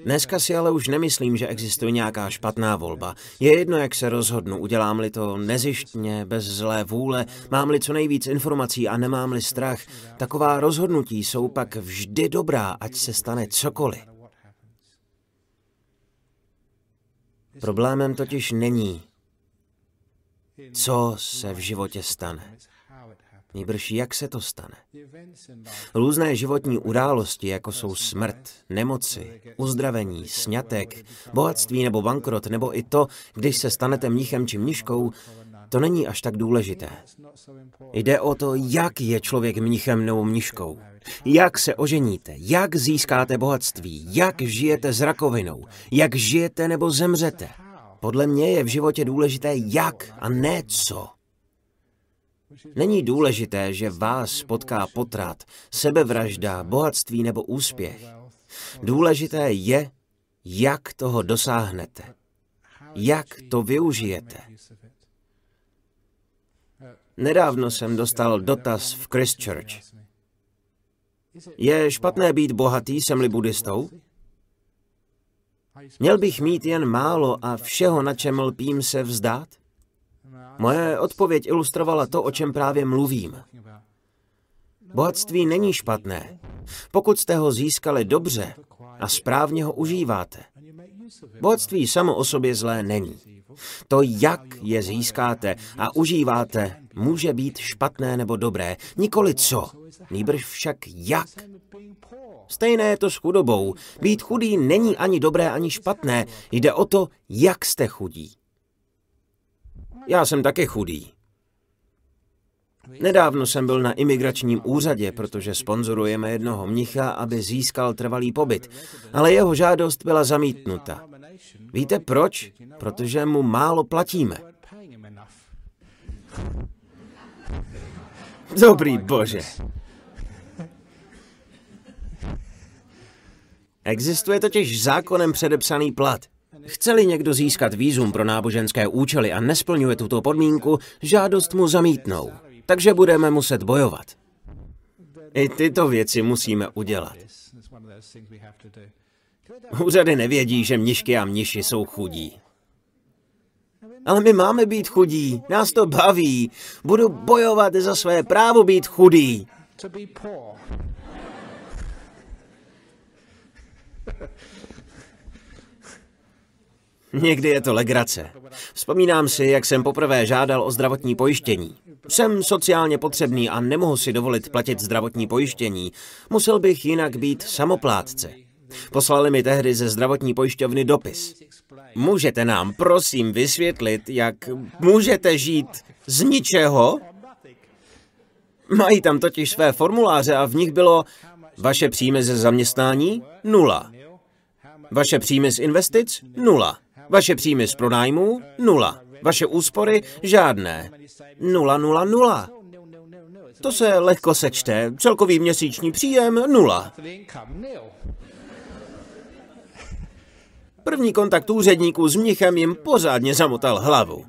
Dneska si ale už nemyslím, že existuje nějaká špatná volba. Je jedno, jak se rozhodnu, udělám-li to nezištně, bez zlé vůle, mám-li co nejvíc informací a nemám-li strach. Taková rozhodnutí jsou pak vždy dobrá, ať se stane cokoliv. Problémem totiž není, co se v životě stane. Nýbrž jak se to stane. Různé životní události, jako jsou smrt, nemoci, uzdravení, sňatek, bohatství nebo bankrot, nebo i to, když se stanete mnichem či mniškou, to není až tak důležité. Jde o to, jak je člověk mnichem nebo mniškou. Jak se oženíte, jak získáte bohatství, jak žijete s rakovinou, jak žijete nebo zemřete. Podle mě je v životě důležité jak a ne co. Není důležité, že vás potká potrat, sebevražda, bohatství nebo úspěch. Důležité je, jak toho dosáhnete, jak to využijete. Nedávno jsem dostal dotaz v Christchurch. Je špatné být bohatý, jsem-li buddhistou? Měl bych mít jen málo a všeho, na čem lpím, se vzdát? Moje odpověď ilustrovala to, o čem právě mluvím. Bohatství není špatné, pokud jste ho získali dobře a správně ho užíváte. Bohatství samo o sobě zlé není. To, jak je získáte a užíváte, může být špatné nebo dobré. Nikoli co, nýbrž však jak. Stejné je to s chudobou. Být chudý není ani dobré, ani špatné. Jde o to, jak jste chudí. Já jsem taky chudý. Nedávno jsem byl na imigračním úřadě, protože sponzorujeme jednoho mnicha, aby získal trvalý pobyt, ale jeho žádost byla zamítnuta. Víte proč? Protože mu málo platíme. Dobrý bože. Existuje totiž zákonem předepsaný plat. Chce-li někdo získat vízum pro náboženské účely a nesplňuje tuto podmínku, žádost mu zamítnou. Takže budeme muset bojovat. I tyto věci musíme udělat. Úřady nevědí, že mnišky a mniši jsou chudí. Ale my máme být chudí, nás to baví. Budu bojovat za své právo být chudý. Někdy je to legrace. Vzpomínám si, jak jsem poprvé žádal o zdravotní pojištění. Jsem sociálně potřebný a nemohu si dovolit platit zdravotní pojištění. Musel bych jinak být samoplátce. Poslali mi tehdy ze zdravotní pojišťovny dopis. Můžete nám prosím vysvětlit, jak můžete žít z ničeho? Mají tam totiž své formuláře a v nich bylo vaše příjmy ze zaměstnání? Nula. Vaše příjmy z investic? Nula. Vaše příjmy z pronájmů? Nula. Vaše úspory? Žádné. Nula, nula, nula. To se lehko sečte. Celkový měsíční příjem? Nula. První kontakt úředníků s mnichem jim pořádně zamotal hlavu.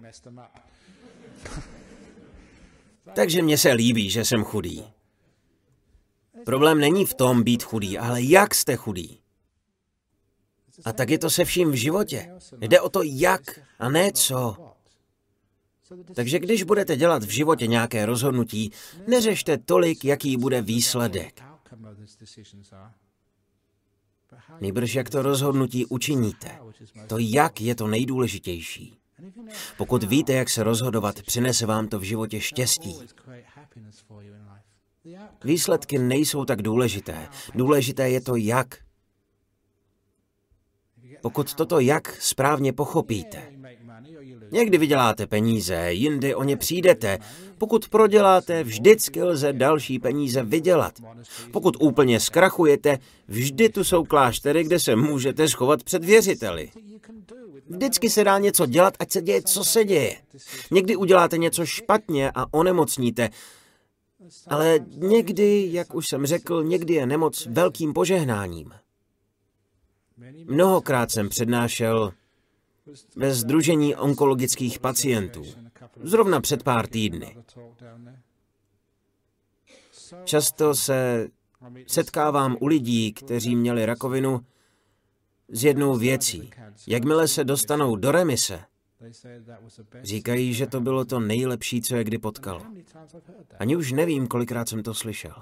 Takže mně se líbí, že jsem chudý. Problém není v tom být chudý, ale jak jste chudý. A tak je to se vším v životě. Jde o to jak a ne co. Takže když budete dělat v životě nějaké rozhodnutí, neřešte tolik, jaký bude výsledek. Nýbrž jak to rozhodnutí učiníte. To jak je to nejdůležitější. Pokud víte, jak se rozhodovat, přinese vám to v životě štěstí. Výsledky nejsou tak důležité. Důležité je to jak. pokud toto jak správně pochopíte. Někdy vyděláte peníze, jindy o ně přijdete. Pokud proděláte, vždycky lze další peníze vydělat. Pokud úplně zkrachujete, vždy tu jsou kláštery, kde se můžete schovat před věřiteli. Vždycky se dá něco dělat, ať se děje, co se děje. Někdy uděláte něco špatně a onemocníte. Ale někdy, jak už jsem řekl, někdy je nemoc velkým požehnáním. Mnohokrát jsem přednášel ve sdružení onkologických pacientů, zrovna před pár týdny. Často se setkávám u lidí, kteří měli rakovinu, s jednou věcí. Jakmile se dostanou do remise, říkají, že to bylo to nejlepší, co je kdy potkalo. Ani už nevím, kolikrát jsem to slyšel.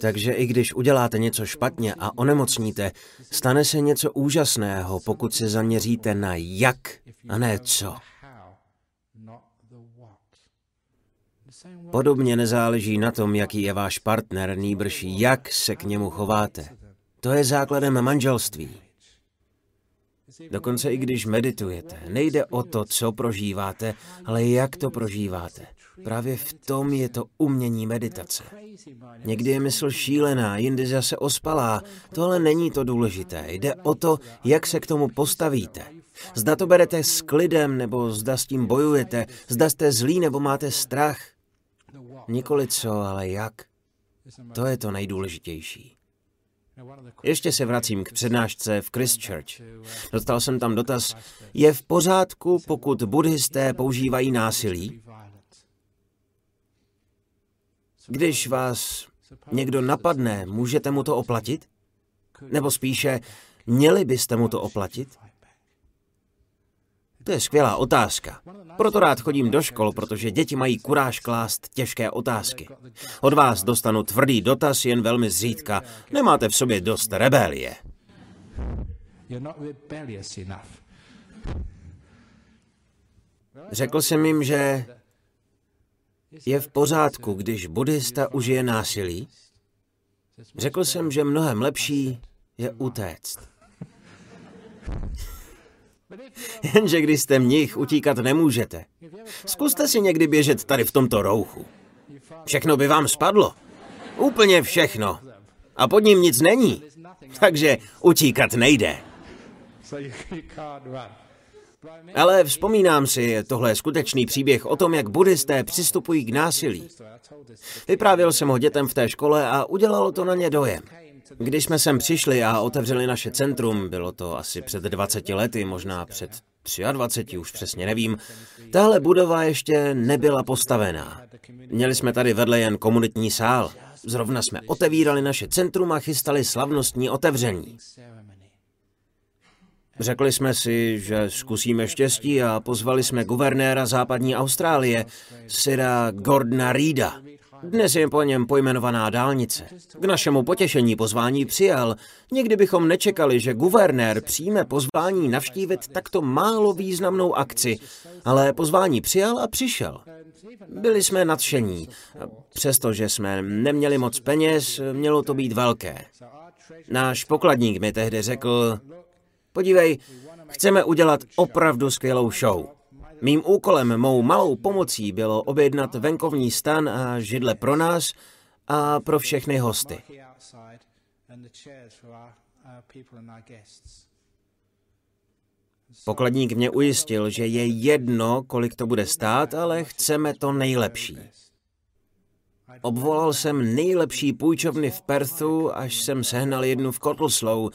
Takže i když uděláte něco špatně a onemocníte, stane se něco úžasného, pokud se zaměříte na jak a ne co. Podobně nezáleží na tom, jaký je váš partner, nýbrž jak se k němu chováte. To je základem manželství. Dokonce i když meditujete, nejde o to, co prožíváte, ale jak to prožíváte. Právě v tom je to umění meditace. Někdy je mysl šílená, jindy zase ospalá. Tohle není to důležité. Jde o to, jak se k tomu postavíte. Zda to berete s klidem, nebo zda s tím bojujete, zda jste zlí, nebo máte strach. Nikoli co, ale jak. To je to nejdůležitější. Ještě se vracím k přednášce v Christchurch. Dostal jsem tam dotaz, je v pořádku, pokud buddhisté používají násilí? Když vás někdo napadne, můžete mu to oplatit? Nebo spíše, měli byste mu to oplatit? To je skvělá otázka. Proto rád chodím do škol, protože děti mají kuráž klást těžké otázky. Od vás dostanu tvrdý dotaz jen velmi zřídka. Nemáte v sobě dost rebelie. Řekl jsem jim, že je v pořádku, když buddhista užije násilí. Řekl jsem, že mnohem lepší je utéct. Jenže když jste mnich, utíkat nemůžete. Zkuste si někdy běžet tady v tomto rouchu. Všechno by vám spadlo. Úplně všechno. A pod ním nic není. Takže utíkat nejde. Ale vzpomínám si, tohle je skutečný příběh o tom, jak buddhisté přistupují k násilí. Vyprávěl jsem ho dětem v té škole a udělalo to na ně dojem. Když jsme sem přišli a otevřeli naše centrum, bylo to asi před dvaceti lety, možná před dvaceti třemi, už přesně nevím, tahle budova ještě nebyla postavená. Měli jsme tady vedle jen komunitní sál. Zrovna jsme otevírali naše centrum a chystali slavnostní otevření. Řekli jsme si, že zkusíme štěstí a pozvali jsme guvernéra západní Austrálie, sira Gordona Reeda. Dnes je po něm pojmenovaná dálnice. K našemu potěšení pozvání přijal. Nikdy bychom nečekali, že guvernér přijme pozvání navštívit takto málo významnou akci, ale pozvání přijal a přišel. Byli jsme nadšení. Přestože jsme neměli moc peněz, mělo to být velké. Náš pokladník mi tehdy řekl, podívej, chceme udělat opravdu skvělou show. Mým úkolem, mou malou pomocí bylo objednat venkovní stan a židle pro nás a pro všechny hosty. Pokladník mě ujistil, že je jedno, kolik to bude stát, ale chceme to nejlepší. Obvolal jsem nejlepší půjčovny v Perthu, až jsem sehnal jednu v Cottesloe,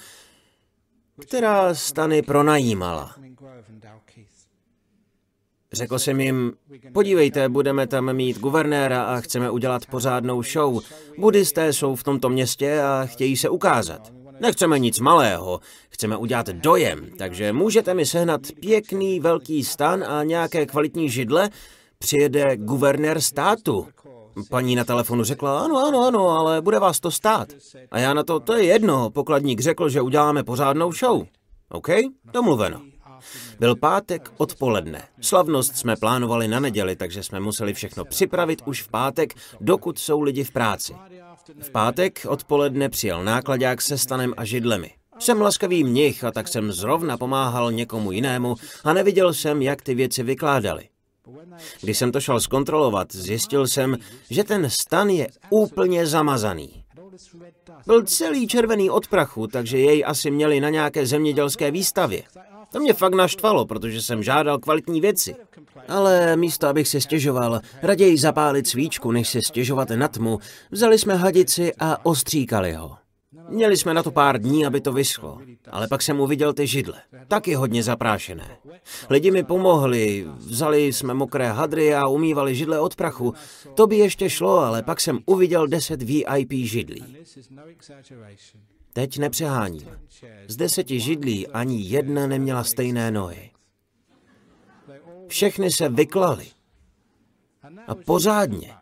která stany pronajímala. Řekl jsem jim, podívejte, budeme tam mít guvernéra a chceme udělat pořádnou show. Buddhisté jsou v tomto městě a chtějí se ukázat. Nechceme nic malého, chceme udělat dojem, takže můžete mi sehnat pěkný velký stan a nějaké kvalitní židle? Přijede guvernér státu. Paní na telefonu řekla, ano, ano, ano, ale bude vás to stát. A já na to, to je jedno, pokladník řekl, že uděláme pořádnou show. OK, domluveno. Byl pátek odpoledne. Slavnost jsme plánovali na neděli, takže jsme museli všechno připravit už v pátek, dokud jsou lidi v práci. V pátek odpoledne přijel nákladák se stanem a židlemi. Jsem laskavý mnich a tak jsem zrovna pomáhal někomu jinému a neviděl jsem, jak ty věci vykládali. Když jsem to šel zkontrolovat, zjistil jsem, že ten stan je úplně zamazaný. Byl celý červený od prachu, takže jej asi měli na nějaké zemědělské výstavě. To mě fakt naštvalo, protože jsem žádal kvalitní věci. Ale místo, abych si stěžoval, raději zapálit svíčku, než si stěžovat na tmu, vzali jsme hadici a ostříkali ho. Měli jsme na to pár dní, aby to vyschlo, ale pak jsem uviděl ty židle, taky hodně zaprášené. Lidi mi pomohli, vzali jsme mokré hadry a umývali židle od prachu. To by ještě šlo, ale pak jsem uviděl deset V I P židlí. Teď nepřeháním. Z deseti židlí ani jedna neměla stejné nohy. Všechny se vyklaly. A pořádně.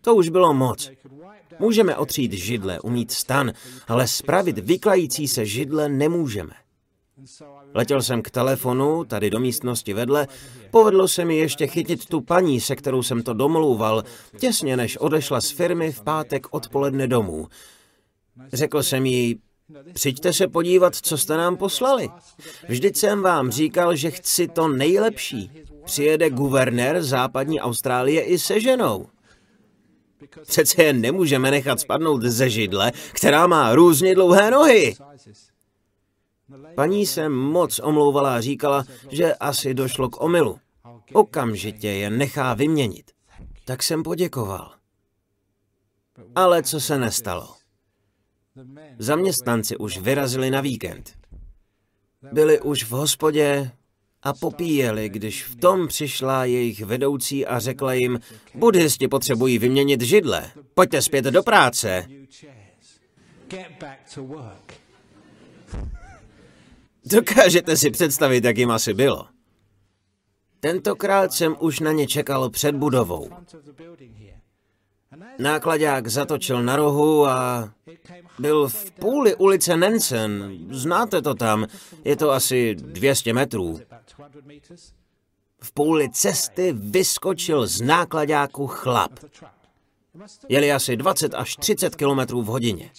To už bylo moc. Můžeme otřít židle, umít stan, ale spravit vyklající se židle nemůžeme. Letěl jsem k telefonu, tady do místnosti vedle, povedlo se mi ještě chytit tu paní, se kterou jsem to domlouval, těsně než odešla z firmy v pátek odpoledne domů. Řekl jsem jí, přijďte se podívat, co jste nám poslali. Vždyť jsem vám říkal, že chci to nejlepší. Přijede guvernér západní Austrálie i se ženou. Přece je nemůžeme nechat spadnout ze židle, která má různě dlouhé nohy. Paní se moc omlouvala a říkala, že asi došlo k omylu. Okamžitě je nechá vyměnit. Tak jsem poděkoval. Ale co se nestalo? Zaměstnanci už vyrazili na víkend. Byli už v hospodě a popíjeli, když v tom přišla jejich vedoucí a řekla jim, buddhisti potřebují vyměnit židle, pojďte zpět do práce. Dokážete si představit, jak jim asi bylo. Tentokrát jsem už na ně čekal před budovou. Náklaďák zatočil na rohu a byl v půli ulice Nansen. Znáte to tam, je to asi dvě stě metrů. V půli cesty vyskočil z náklaďáku chlap. Jeli asi dvacet až třicet kilometrů v hodině.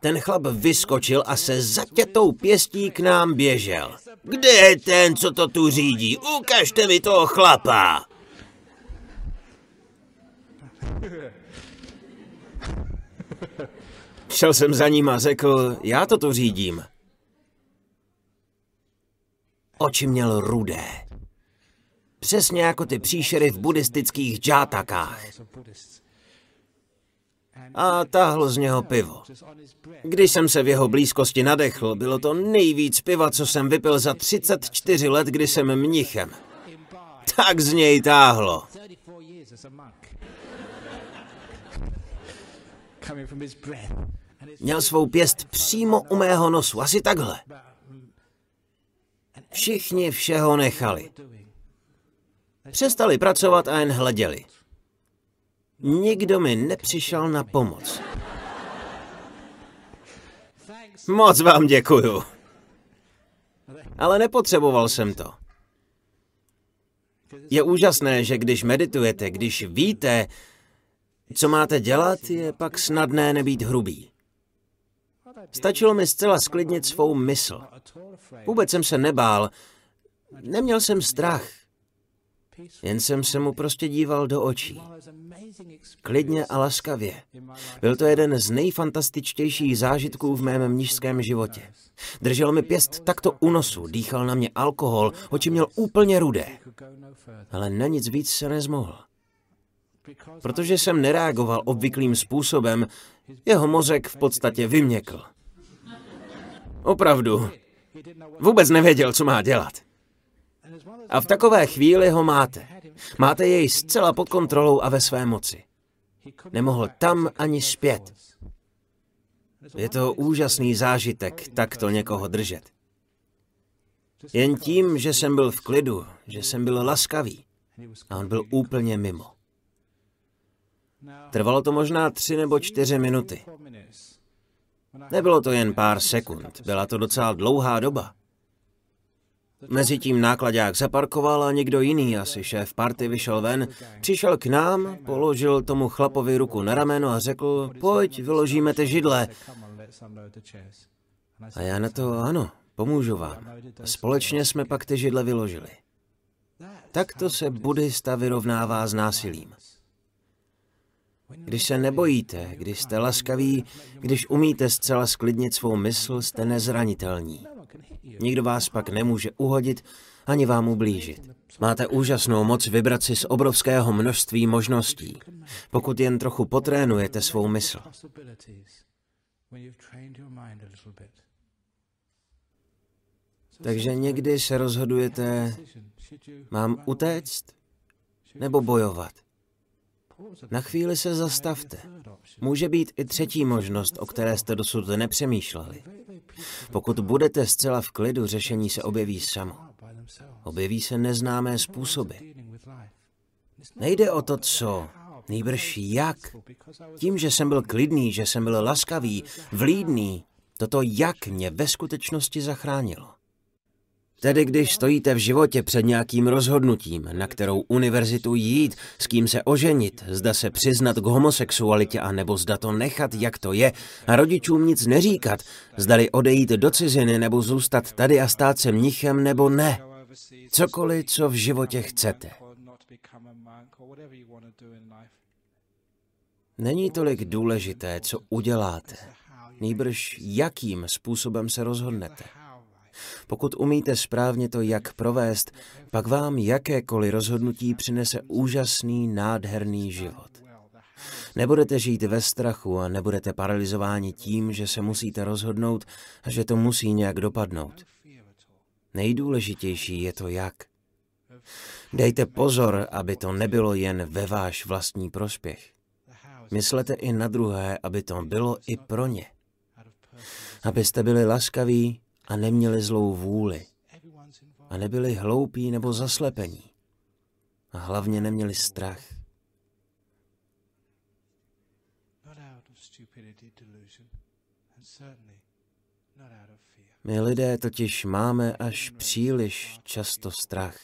Ten chlap vyskočil a se zatětou pěstí k nám běžel. Kde je ten, co to tu řídí? Ukažte mi toho chlapa! Šel jsem za ním a řekl, já to tu řídím. Oči měl rudé. Přesně jako ty příšery v buddhistických džátakách. A táhlo z něho pivo. Když jsem se v jeho blízkosti nadechl, bylo to nejvíc piva, co jsem vypil za třicet čtyři let, kdy jsem mnichem. Tak z něj táhlo. Měl svou pěst přímo u mého nosu, asi takhle. Všichni všeho nechali. Přestali pracovat a jen hleděli. Nikdo mi nepřišel na pomoc. Moc vám děkuju. Ale nepotřeboval jsem to. Je úžasné, že když meditujete, když víte, co máte dělat, je pak snadné nebýt hrubý. Stačilo mi zcela sklidnit svou mysl. Vůbec jsem se nebál, neměl jsem strach, jen jsem se mu prostě díval do očí. Klidně a laskavě. Byl to jeden z nejfantastičtějších zážitků v mém mnišském životě. Držel mi pěst takto u nosu, dýchal na mě alkohol, oči měl úplně rudé. Ale na nic víc se nezmohl. Protože jsem nereagoval obvyklým způsobem, jeho mozek v podstatě vyměkl. Opravdu. Vůbec nevěděl, co má dělat. A v takové chvíli ho máte. Máte jej zcela pod kontrolou a ve své moci. Nemohl tam ani zpět. Je to úžasný zážitek, takto někoho držet. Jen tím, že jsem byl v klidu, že jsem byl laskavý. A on byl úplně mimo. Trvalo to možná tři nebo čtyři minuty. Nebylo to jen pár sekund, byla to docela dlouhá doba. Mezitím náklaďák zaparkoval a někdo jiný, asi šéf party, vyšel ven, přišel k nám, položil tomu chlapovi ruku na rameno a řekl, pojď, vyložíme ty židle. A já na to, ano, pomůžu vám. A společně jsme pak ty židle vyložili. Takto se buddhista vyrovnává s násilím. Když se nebojíte, když jste laskaví, když umíte zcela sklidnit svou mysl, jste nezranitelní. Nikdo vás pak nemůže uhodit, ani vám ublížit. Máte úžasnou moc vybrat si z obrovského množství možností, pokud jen trochu potrénujete svou mysl. Takže někdy se rozhodujete, mám utéct nebo bojovat. Na chvíli se zastavte. Může být i třetí možnost, o které jste dosud nepřemýšleli. Pokud budete zcela v klidu, řešení se objeví samo. Objeví se neznámé způsoby. Nejde o to, co, nýbrž jak. Tím, že jsem byl klidný, že jsem byl laskavý, vlídný, toto jak mě ve skutečnosti zachránilo. Tedy když stojíte v životě před nějakým rozhodnutím, na kterou univerzitu jít, s kým se oženit, zda se přiznat k homosexualitě a nebo zda to nechat, jak to je, a rodičům nic neříkat, zdali odejít do ciziny nebo zůstat tady a stát se mnichem nebo ne. Cokoliv, co v životě chcete. Není tolik důležité, co uděláte, nýbrž jakým způsobem se rozhodnete. Pokud umíte správně to, jak provést, pak vám jakékoliv rozhodnutí přinese úžasný, nádherný život. Nebudete žít ve strachu a nebudete paralyzováni tím, že se musíte rozhodnout a že to musí nějak dopadnout. Nejdůležitější je to jak. Dejte pozor, aby to nebylo jen ve váš vlastní prospěch. Myslete i na druhé, aby to bylo i pro ně. Abyste byli laskaví a neměli zlou vůli, a nebyli hloupí nebo zaslepení, a hlavně neměli strach. My lidé totiž máme až příliš často strach.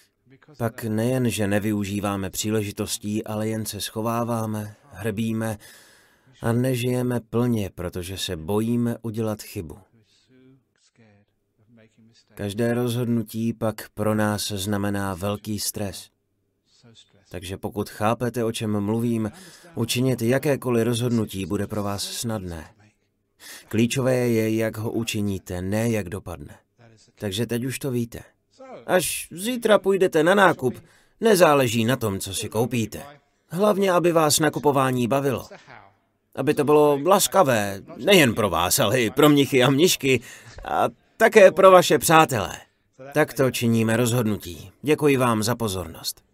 Pak nejen, že nevyužíváme příležitostí, ale jen se schováváme, hrbíme a nežijeme plně, protože se bojíme udělat chybu. Každé rozhodnutí pak pro nás znamená velký stres. Takže pokud chápete, o čem mluvím, učinit jakékoliv rozhodnutí bude pro vás snadné. Klíčové je, jak ho učiníte, ne jak dopadne. Takže teď už to víte. Až zítra půjdete na nákup, nezáleží na tom, co si koupíte. Hlavně, aby vás nakupování bavilo. Aby to bylo laskavé, nejen pro vás, ale i pro mnichy a mnišky a také pro vaše přátelé. Takto činíme rozhodnutí. Děkuji vám za pozornost.